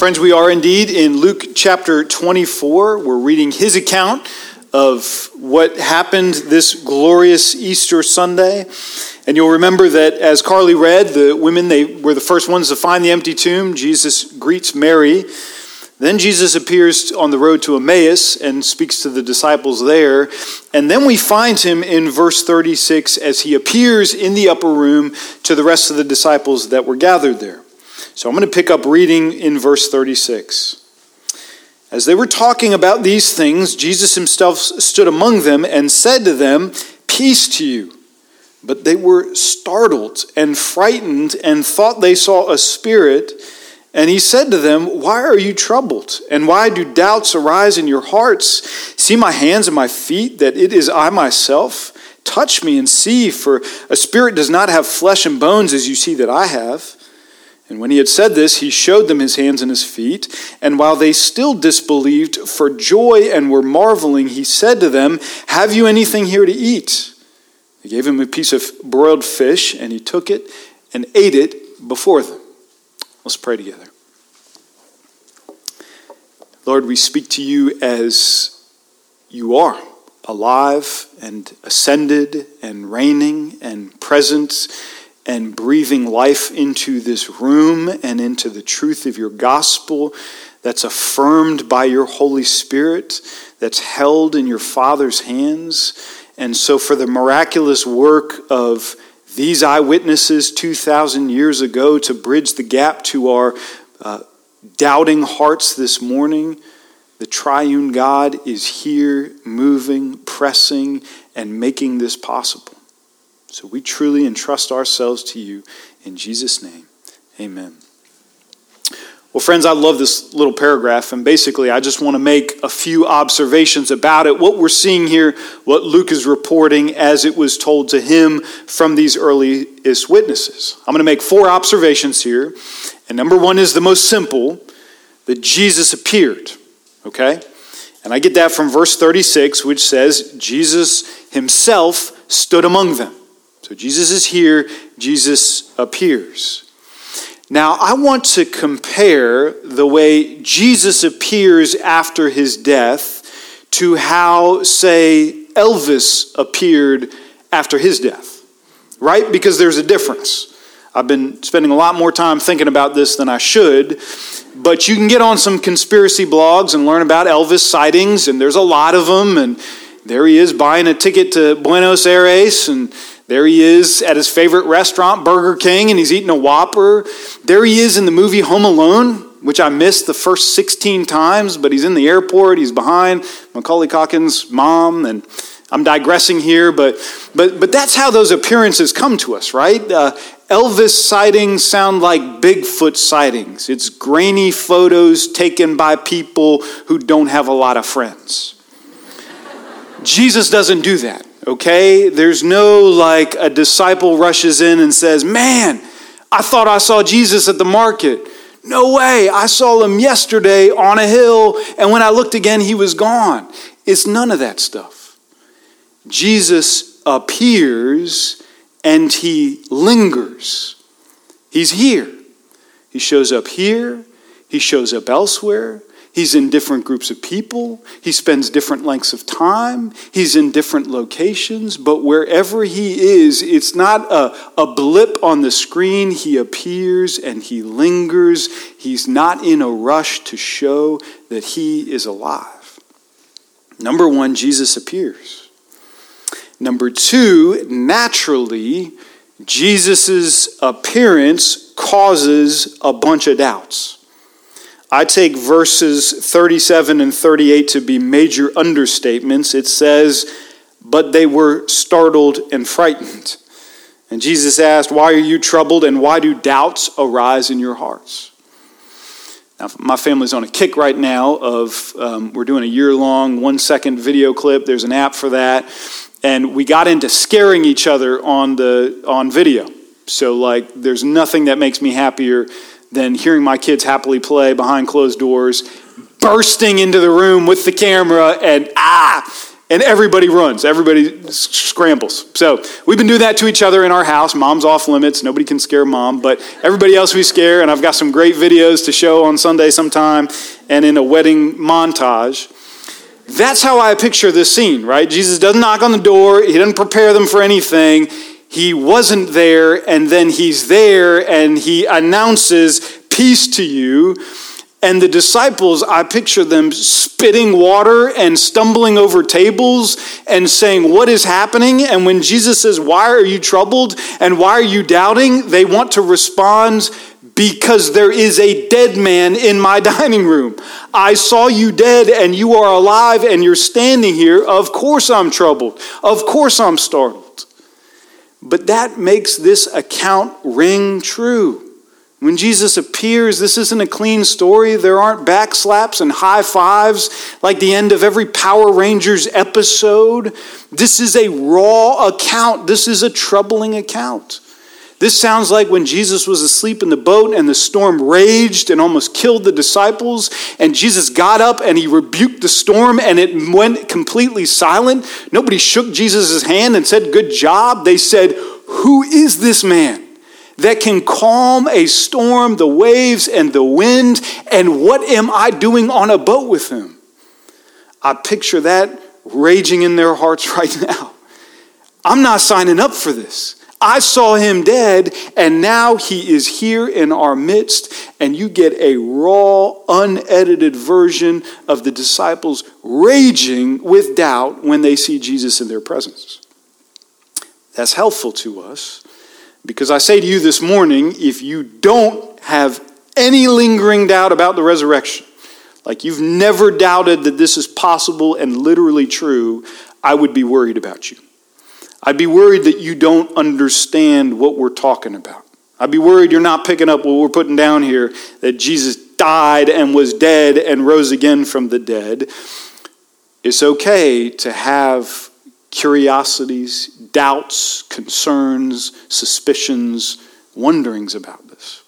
Friends, we are indeed in Luke chapter 24. We're reading his account of what happened this glorious Easter Sunday. And you'll remember that as Carly read, the women, they were the first ones to find the empty tomb. Jesus greets Mary. Then Jesus appears on the road to Emmaus and speaks to the disciples there. And then we find him in verse 36 as he appears in the upper room to the rest of the disciples that were gathered there. So I'm going to pick up reading in verse 36. As they were talking about these things, Jesus himself stood among them and said to them, "Peace to you." But they were startled and frightened and thought they saw a spirit. And he said to them, "Why are you troubled? And why do doubts arise in your hearts? See my hands and my feet, that it is I myself. Touch me and see, for a spirit does not have flesh and bones as you see that I have." And when he had said this, he showed them his hands and his feet. And while they still disbelieved for joy and were marveling, he said to them, "Have you anything here to eat?" They gave him a piece of broiled fish, and he took it and ate it before them. Let's pray together. Lord, we speak to you as you are, alive and ascended and reigning and present and breathing life into this room and into the truth of your gospel that's affirmed by your Holy Spirit, that's held in your Father's hands. And so for the miraculous work of these eyewitnesses 2,000 years ago to bridge the gap to our doubting hearts this morning, the triune God is here moving, pressing, and making this possible. So we truly entrust ourselves to you in Jesus' name. Amen. Well, friends, I love this little paragraph, and basically I just want to make a few observations about it. What we're seeing here, what Luke is reporting as it was told to him from these earliest witnesses. I'm going to make four observations here, and number one is the most simple, that Jesus appeared, okay? And I get that from verse 36, which says, Jesus himself stood among them. So Jesus is here, Jesus appears. Now, I want to compare the way Jesus appears after his death to how, say, Elvis appeared after his death, right? Because there's a difference. I've been spending a lot more time thinking about this than I should, but you can get on some conspiracy blogs and learn about Elvis sightings, and there's a lot of them, and there he is buying a ticket to Buenos Aires, and there he is at his favorite restaurant, Burger King, and he's eating a Whopper. There he is in the movie Home Alone, which I missed the first 16 times, but he's in the airport, he's behind Macaulay Culkin's mom, and I'm digressing here, but that's how those appearances come to us, right? Elvis sightings sound like Bigfoot sightings. It's grainy photos taken by people who don't have a lot of friends. Jesus doesn't do that. Okay, there's no like a disciple rushes in and says, "Man, I thought I saw Jesus at the market. No way, I saw him yesterday on a hill, and when I looked again, he was gone." It's none of that stuff. Jesus appears and he lingers. He's here. He shows up here. He shows up elsewhere. He's in different groups of people. He spends different lengths of time. He's in different locations. But wherever he is, it's not a blip on the screen. He appears and he lingers. He's not in a rush to show that he is alive. Number one, Jesus appears. Number two, naturally, Jesus' appearance causes a bunch of doubts. I take verses 37 and 38 to be major understatements. It says, "But they were startled and frightened." And Jesus asked, "Why are you troubled and why do doubts arise in your hearts?" Now, my family's on a kick right now of, we're doing a year-long, 1-second video clip. There's an app for that. And we got into scaring each other on video. So, like, there's nothing that makes me happier than hearing my kids happily play behind closed doors, bursting into the room with the camera, and And everybody runs. Everybody scrambles. So we've been doing that to each other in our house. Mom's off limits. Nobody can scare Mom. But everybody else we scare. And I've got some great videos to show on Sunday sometime and in a wedding montage. That's how I picture this scene, right? Jesus doesn't knock on the door. He doesn't prepare them for anything. He wasn't there. And then he's there. And he announces peace to you. And the disciples, I picture them spitting water and stumbling over tables and saying, what is happening? And when Jesus says, why are you troubled and why are you doubting? They want to respond, because there is a dead man in my dining room. I saw you dead and you are alive and you're standing here. Of course I'm troubled. Of course I'm startled. But that makes this account ring true. When Jesus appears, this isn't a clean story. There aren't backslaps and high fives like the end of every Power Rangers episode. This is a raw account. This is a troubling account. This sounds like when Jesus was asleep in the boat and the storm raged and almost killed the disciples, and Jesus got up and he rebuked the storm and it went completely silent. Nobody shook Jesus' hand and said, good job. They said, who is this man that can calm a storm, the waves, and the wind, and what am I doing on a boat with him? I picture that raging in their hearts right now. I'm not signing up for this. I saw him dead, and now he is here in our midst, and you get a raw, unedited version of the disciples raging with doubt when they see Jesus in their presence. That's helpful to us. Because I say to you this morning, if you don't have any lingering doubt about the resurrection, like you've never doubted that this is possible and literally true, I would be worried about you. I'd be worried that you don't understand what we're talking about. I'd be worried you're not picking up what we're putting down here, that Jesus died and was dead and rose again from the dead. It's okay to have curiosities, doubts, concerns, suspicions, wonderings about this.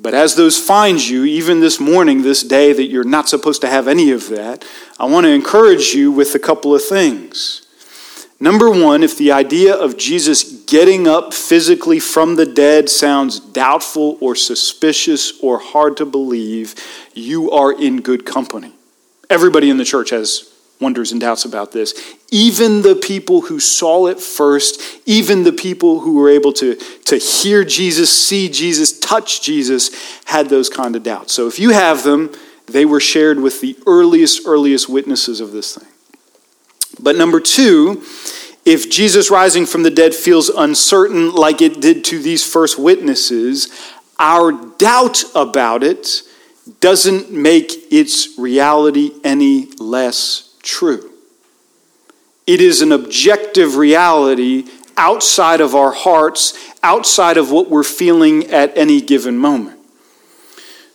But as those find you, even this morning, this day that you're not supposed to have any of that, I want to encourage you with a couple of things. Number one, if the idea of Jesus getting up physically from the dead sounds doubtful or suspicious or hard to believe, you are in good company. Everybody in the church has wonders and doubts about this. Even the people who saw it first, even the people who were able to hear Jesus, see Jesus, touch Jesus, had those kind of doubts. So if you have them, they were shared with the earliest witnesses of this thing. But number two, if Jesus rising from the dead feels uncertain like it did to these first witnesses, our doubt about it doesn't make its reality any less true. It is an objective reality outside of our hearts, outside of what we're feeling at any given moment.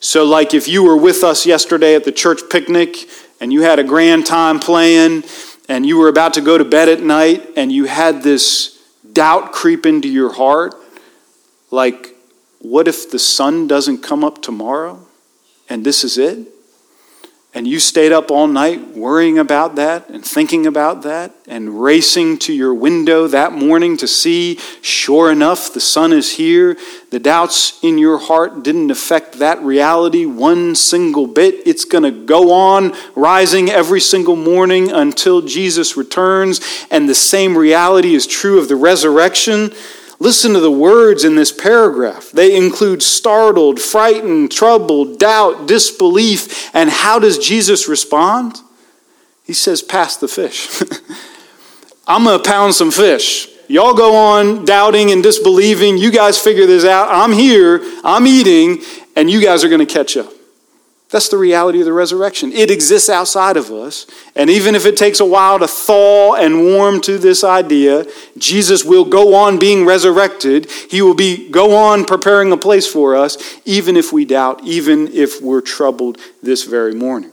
So like if you were with us yesterday at the church picnic and you had a grand time playing and you were about to go to bed at night and you had this doubt creep into your heart, like what if the sun doesn't come up tomorrow and this is it? And you stayed up all night worrying about that and thinking about that and racing to your window that morning to see, sure enough, the sun is here. The doubts in your heart didn't affect that reality one single bit. It's going to go on rising every single morning until Jesus returns. And the same reality is true of the resurrection. Listen to the words in this paragraph. They include startled, frightened, troubled, doubt, disbelief. And how does Jesus respond? He says, pass the fish. I'm going to pound some fish. Y'all go on doubting and disbelieving. You guys figure this out. I'm here. I'm eating. And you guys are going to catch up. That's the reality of the resurrection. It exists outside of us. And even if it takes a while to thaw and warm to this idea, Jesus will go on being resurrected. He will go on preparing a place for us, even if we doubt, even if we're troubled this very morning.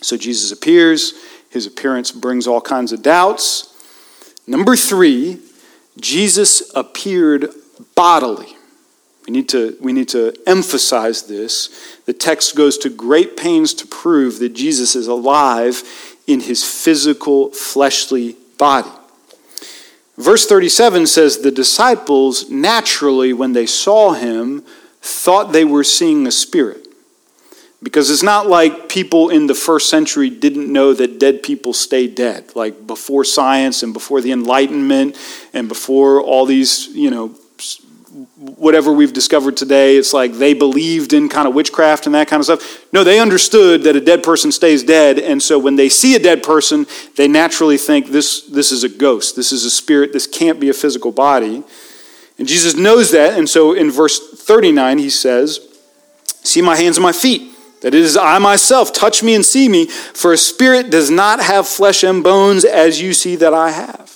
So Jesus appears. His appearance brings all kinds of doubts. Number three, Jesus appeared bodily. We need to emphasize this. The text goes to great pains to prove that Jesus is alive in his physical, fleshly body. Verse 37 says, the disciples naturally, when they saw him, thought they were seeing a spirit. Because it's not like people in the first century didn't know that dead people stay dead. Like before science and before the Enlightenment and before all these, whatever we've discovered today, it's like they believed in kind of witchcraft and that kind of stuff. No, they understood that a dead person stays dead, and so when they see a dead person, they naturally think this is a ghost, this is a spirit, this can't be a physical body. And Jesus knows that, and so in verse 39 he says, see my hands and my feet, that it is I myself, touch me and see me, for a spirit does not have flesh and bones as you see that I have.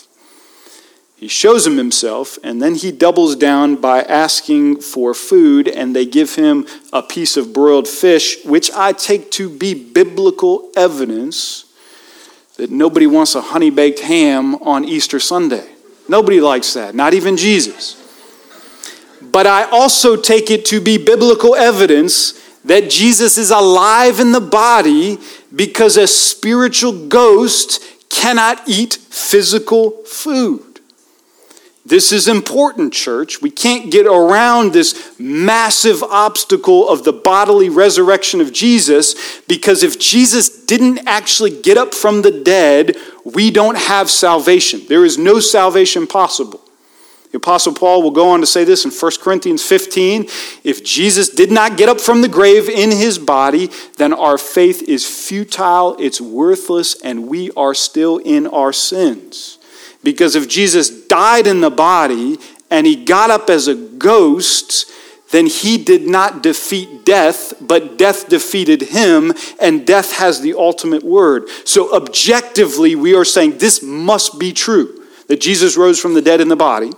He shows him himself, and then he doubles down by asking for food, and they give him a piece of broiled fish, which I take to be biblical evidence that nobody wants a honey-baked ham on Easter Sunday. Nobody likes that, not even Jesus. But I also take it to be biblical evidence that Jesus is alive in the body, because a spiritual ghost cannot eat physical food. This is important, church. We can't get around this massive obstacle of the bodily resurrection of Jesus, because if Jesus didn't actually get up from the dead, we don't have salvation. There is no salvation possible. The Apostle Paul will go on to say this in 1 Corinthians 15. If Jesus did not get up from the grave in his body, then our faith is futile, it's worthless, and we are still in our sins. Because if Jesus died in the body and he got up as a ghost, then he did not defeat death, but death defeated him, and death has the ultimate word. So objectively, we are saying this must be true, that Jesus rose from the dead in the body.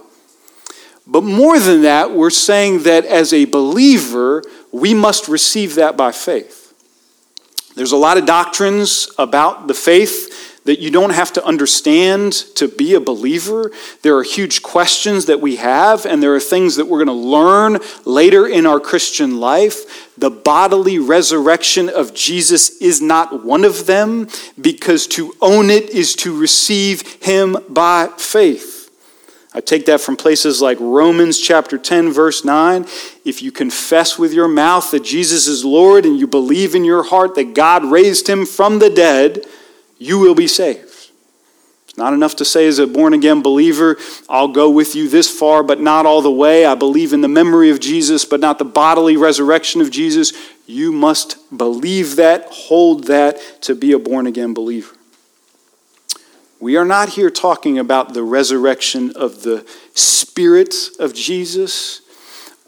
But more than that, we're saying that as a believer, we must receive that by faith. There's a lot of doctrines about the faith that you don't have to understand to be a believer. There are huge questions that we have, and there are things that we're going to learn later in our Christian life. The bodily resurrection of Jesus is not one of them, because to own it is to receive him by faith. I take that from places like Romans chapter 10, verse 9. If you confess with your mouth that Jesus is Lord, and you believe in your heart that God raised him from the dead, you will be saved. It's not enough to say as a born-again believer, I'll go with you this far, but not all the way. I believe in the memory of Jesus, but not the bodily resurrection of Jesus. You must believe that, hold that, to be a born-again believer. We are not here talking about the resurrection of the Spirit of Jesus,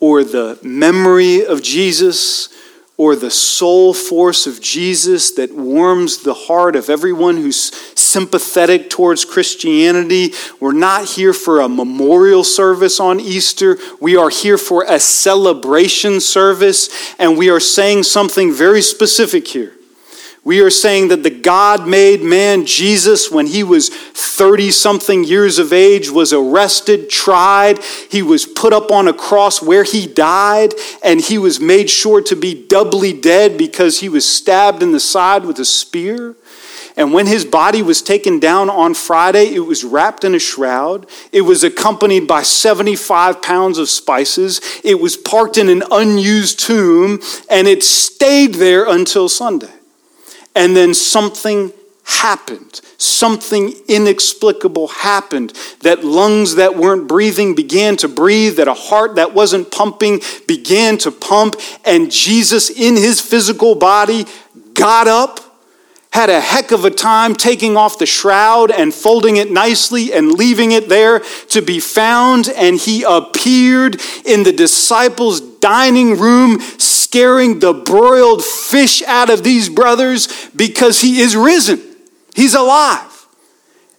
or the memory of Jesus, or the soul force of Jesus that warms the heart of everyone who's sympathetic towards Christianity. We're not here for a memorial service on Easter. We are here for a celebration service, and we are saying something very specific here. We are saying that the God-made man, Jesus, when he was 30-something years of age, was arrested, tried. He was put up on a cross where he died, and he was made sure to be doubly dead because he was stabbed in the side with a spear. And when his body was taken down on Friday, it was wrapped in a shroud. It was accompanied by 75 pounds of spices. It was parked in an unused tomb, and it stayed there until Sunday. And then something happened. Something inexplicable happened. That lungs that weren't breathing began to breathe. That a heart that wasn't pumping began to pump. And Jesus, in his physical body, got up, had a heck of a time taking off the shroud and folding it nicely and leaving it there to be found. And he appeared in the disciples' dining room, scaring the broiled fish out of these brothers, because he is risen. He's alive.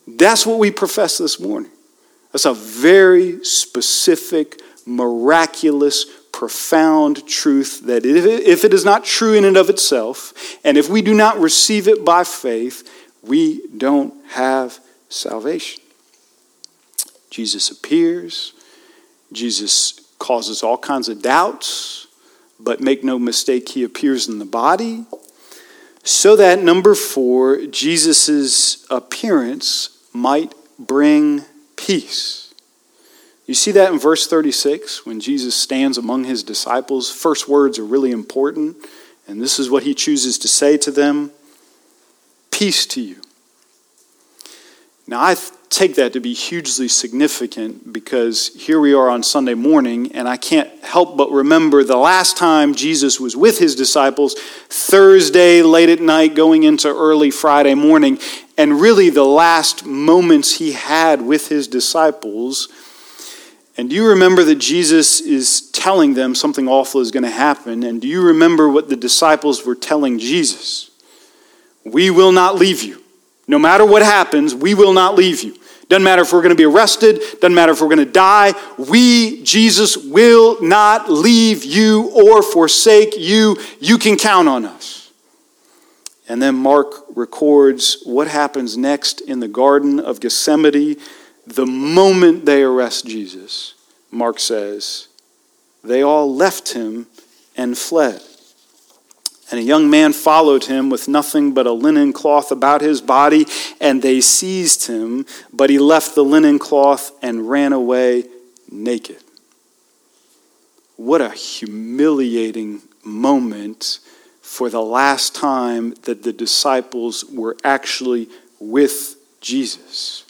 That's what we profess this morning. That's a very specific, miraculous, profound truth that if it is not true in and of itself, and if we do not receive it by faith, we don't have salvation. Jesus appears. Jesus causes all kinds of doubts, but make no mistake, he appears in the body. So that, number 4, Jesus' appearance might bring peace. You see that in verse 36, when Jesus stands among his disciples. First words are really important, and this is what he chooses to say to them. Peace to you. Now, I take that to be hugely significant because here we are on Sunday morning, and I can't help but remember the last time Jesus was with his disciples, Thursday late at night going into early Friday morning, and really the last moments he had with his disciples. And do you remember that Jesus is telling them something awful is going to happen? And do you remember what the disciples were telling Jesus? We will not leave you. No matter what happens, we will not leave you. Doesn't matter if we're going to be arrested. Doesn't matter if we're going to die. We, Jesus, will not leave you or forsake you. You can count on us. And then Mark records what happens next in the Garden of Gethsemane. The moment they arrest Jesus, Mark says, they all left him and fled. And a young man followed him with nothing but a linen cloth about his body, and they seized him, but he left the linen cloth and ran away naked. What a humiliating moment for the last time that the disciples were actually with Jesus.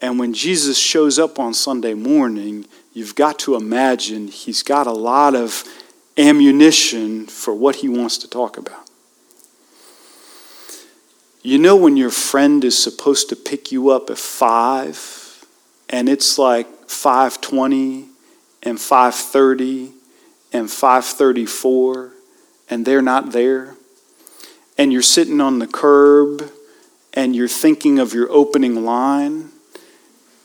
And when Jesus shows up on Sunday morning, you've got to imagine he's got a lot of ammunition for what he wants to talk about. You know when your friend is supposed to pick you up at 5, and it's like 5:20 and 5:30 and 5:34, and they're not there, and you're sitting on the curb, and you're thinking of your opening line,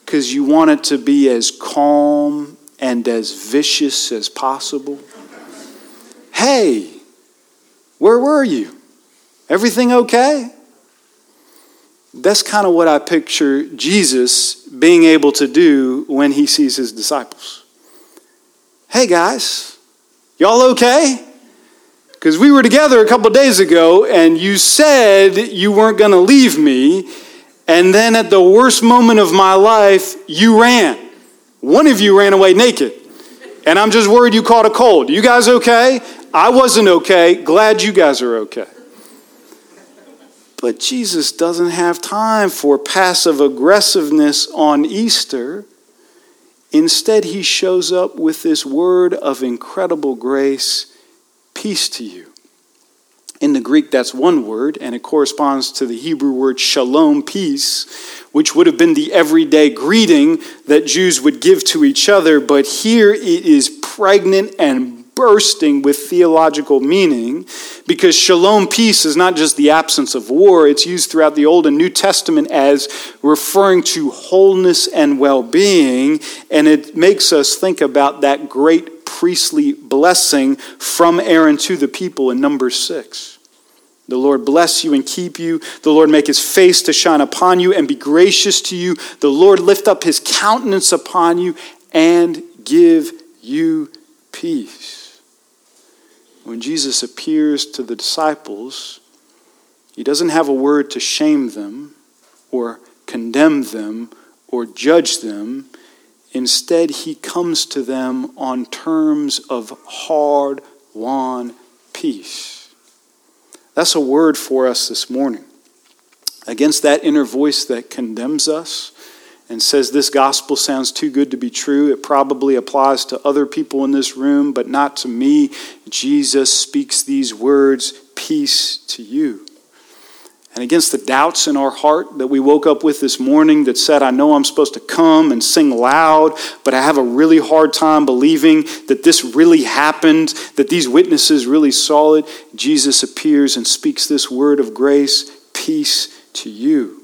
because you want it to be as calm and as vicious as possible. Hey, where were you? Everything okay? That's kind of what I picture Jesus being able to do when he sees his disciples. Hey guys, y'all okay? Because we were together a couple days ago and you said you weren't going to leave me, and then at the worst moment of my life, you ran. One of you ran away naked, and I'm just worried you caught a cold. You guys okay? I wasn't okay. Glad you guys are okay. But Jesus doesn't have time for passive aggressiveness on Easter. Instead, he shows up with this word of incredible grace, peace to you. In the Greek, that's one word, and it corresponds to the Hebrew word shalom, peace, which would have been the everyday greeting that Jews would give to each other. But here it is pregnant and bursting with theological meaning, because shalom, peace, is not just the absence of war. It's used throughout the Old and New Testament as referring to wholeness and well-being, and it makes us think about that great priestly blessing from Aaron to the people in Numbers 6. The Lord bless you and keep you. The Lord make his face to shine upon you and be gracious to you. The Lord lift up his countenance upon you and give you peace. When Jesus appears to the disciples, he doesn't have a word to shame them or condemn them or judge them. Instead, he comes to them on terms of hard-won peace. That's a word for us this morning. Against that inner voice that condemns us and says this gospel sounds too good to be true. It probably applies to other people in this room, but not to me. Jesus speaks these words, peace to you. And against the doubts in our heart that we woke up with this morning that said, I know I'm supposed to come and sing loud, but I have a really hard time believing that this really happened, that these witnesses really saw it, Jesus appears and speaks this word of grace, peace to you.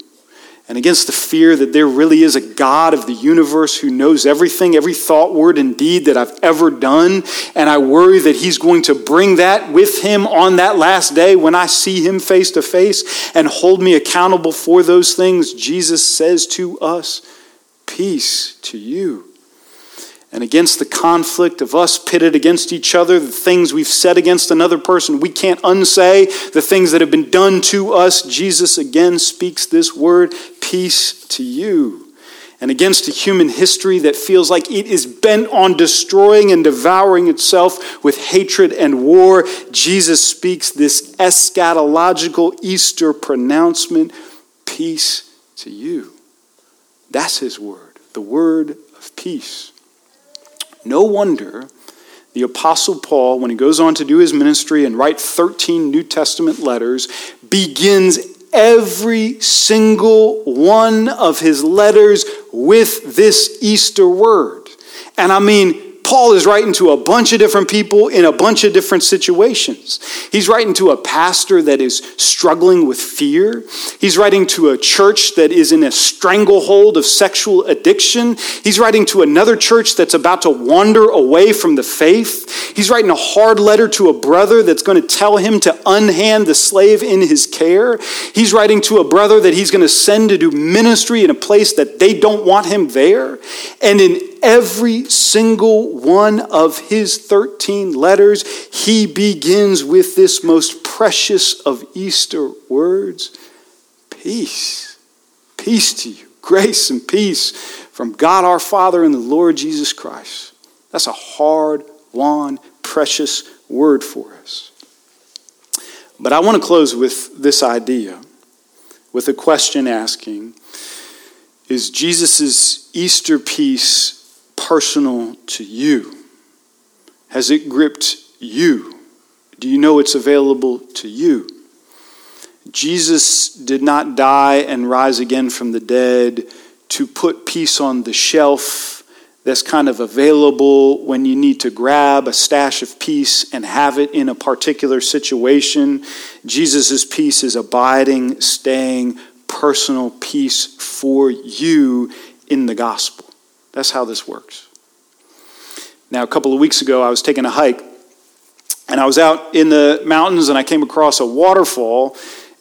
And against the fear that there really is a God of the universe who knows everything, every thought, word, and deed that I've ever done, and I worry that he's going to bring that with him on that last day when I see him face to face and hold me accountable for those things, Jesus says to us, peace to you. and against the conflict of us pitted against each other, the things we've said against another person we can't unsay, the things that have been done to us, Jesus again speaks this word, peace to you. And against a human history that feels like it is bent on destroying and devouring itself with hatred and war, Jesus speaks this eschatological Easter pronouncement, peace to you. That's his word, the word of peace. No wonder the Apostle Paul, when he goes on to do his ministry and write 13 New Testament letters, begins every single one of his letters with this Easter word. And I mean, Paul is writing to a bunch of different people in a bunch of different situations. He's writing to a pastor that is struggling with fear. He's writing to a church that is in a stranglehold of sexual addiction. He's writing to another church that's about to wander away from the faith. He's writing a hard letter to a brother that's going to tell him to unhand the slave in his care. He's writing to a brother that he's going to send to do ministry in a place that they don't want him there. And in every single one of his 13 letters, he begins with this most precious of Easter words, peace. Peace to you. Grace and peace from God our Father and the Lord Jesus Christ. That's a hard won, precious word for us. But I want to close with this idea, with a question asking, is Jesus' Easter peace personal to you? Has it gripped you? Do you know it's available to you? Jesus did not die and rise again from the dead to put peace on the shelf that's kind of available when you need to grab a stash of peace and have it in a particular situation. Jesus' peace is abiding, staying, personal peace for you in the gospel. That's how this works. Now, a couple of weeks ago, I was taking a hike, and I was out in the mountains, and I came across a waterfall,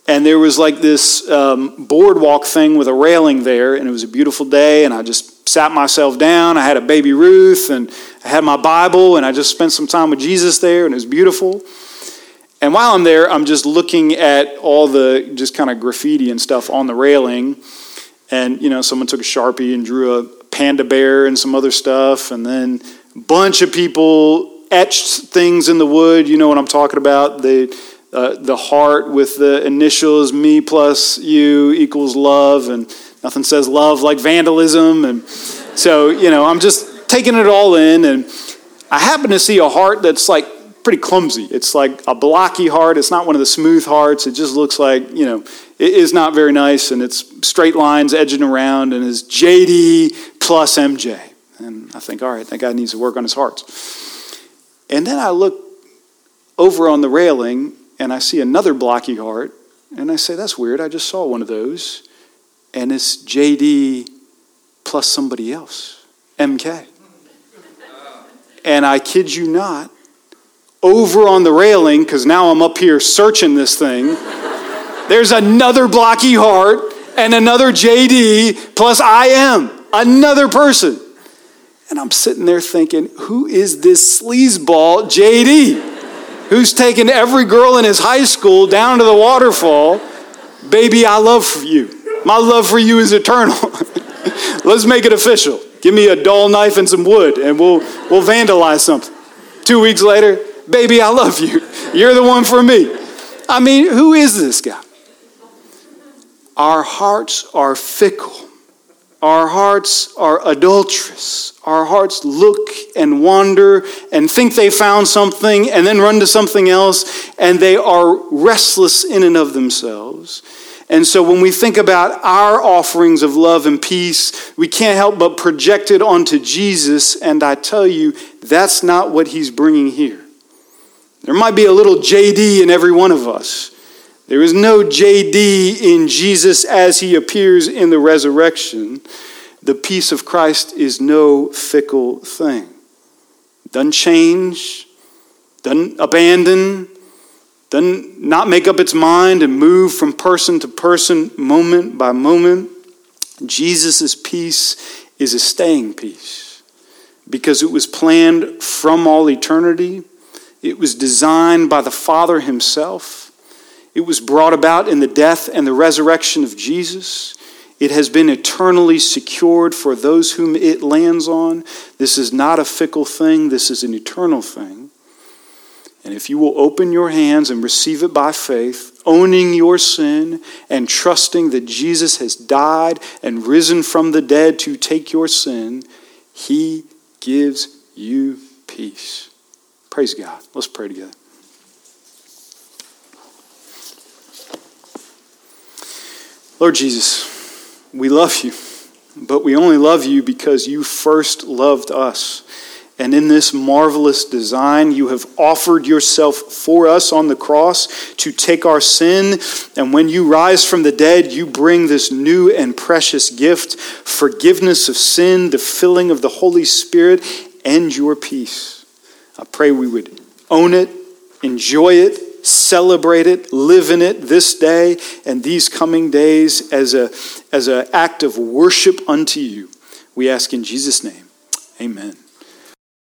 and there was like this boardwalk thing with a railing there, and it was a beautiful day, and I just sat myself down. I had a Baby Ruth, and I had my Bible, and I just spent some time with Jesus there, and it was beautiful. And while I'm there, I'm just looking at all the just kind of graffiti and stuff on the railing, and, you know, someone took a Sharpie and drew a Panda Bear and some other stuff, and then a bunch of people etched things in the wood. You know what I'm talking about, the heart with the initials, me plus you equals love, and nothing says love like vandalism. And so, you know, I'm just taking it all in, and I happen to see a heart that's like pretty clumsy. It's like a blocky heart. It's not one of the smooth hearts. It just looks like, you know, it is not very nice, and it's straight lines edging around, and is JD plus MJ. And I think, all right, that guy needs to work on his heart. And then I look over on the railing, and I see another blocky heart, and I say, that's weird. I just saw one of those, and it's JD plus somebody else, MK. And I kid you not, over on the railing, because now I'm up here searching this thing, there's another blocky heart and another JD plus I am, another person. And I'm sitting there thinking, who is this sleazeball JD who's taken every girl in his high school down to the waterfall? Baby, I love for you. My love for you is eternal. Let's make it official. Give me a dull knife and some wood, and we'll vandalize something. 2 weeks later, baby, I love you. You're the one for me. I mean, who is this guy? Our hearts are fickle. Our hearts are adulterous. Our hearts look and wander and think they found something and then run to something else, and they are restless in and of themselves. And so when we think about our offerings of love and peace, we can't help but project it onto Jesus. And I tell you, that's not what he's bringing here. There might be a little JD in every one of us. There is no JD in Jesus as he appears in the resurrection. The peace of Christ is no fickle thing. Doesn't change, doesn't abandon, doesn't not make up its mind and move from person to person, moment by moment. Jesus' peace is a staying peace. because it was planned from all eternity. It was designed by the Father himself. It was brought about in the death and the resurrection of Jesus. It has been eternally secured for those whom it lands on. This is not a fickle thing. This is an eternal thing. And if you will open your hands and receive it by faith, owning your sin and trusting that Jesus has died and risen from the dead to take your sin, he gives you peace. Praise God. Let's pray together. Lord Jesus, we love you, but we only love you because you first loved us. And in this marvelous design, you have offered yourself for us on the cross to take our sin. And when you rise from the dead, you bring this new and precious gift, forgiveness of sin, the filling of the Holy Spirit, and your peace. I pray we would own it, enjoy it, celebrate it, live in it this day and these coming days as an act of worship unto you. We ask in Jesus' name, amen.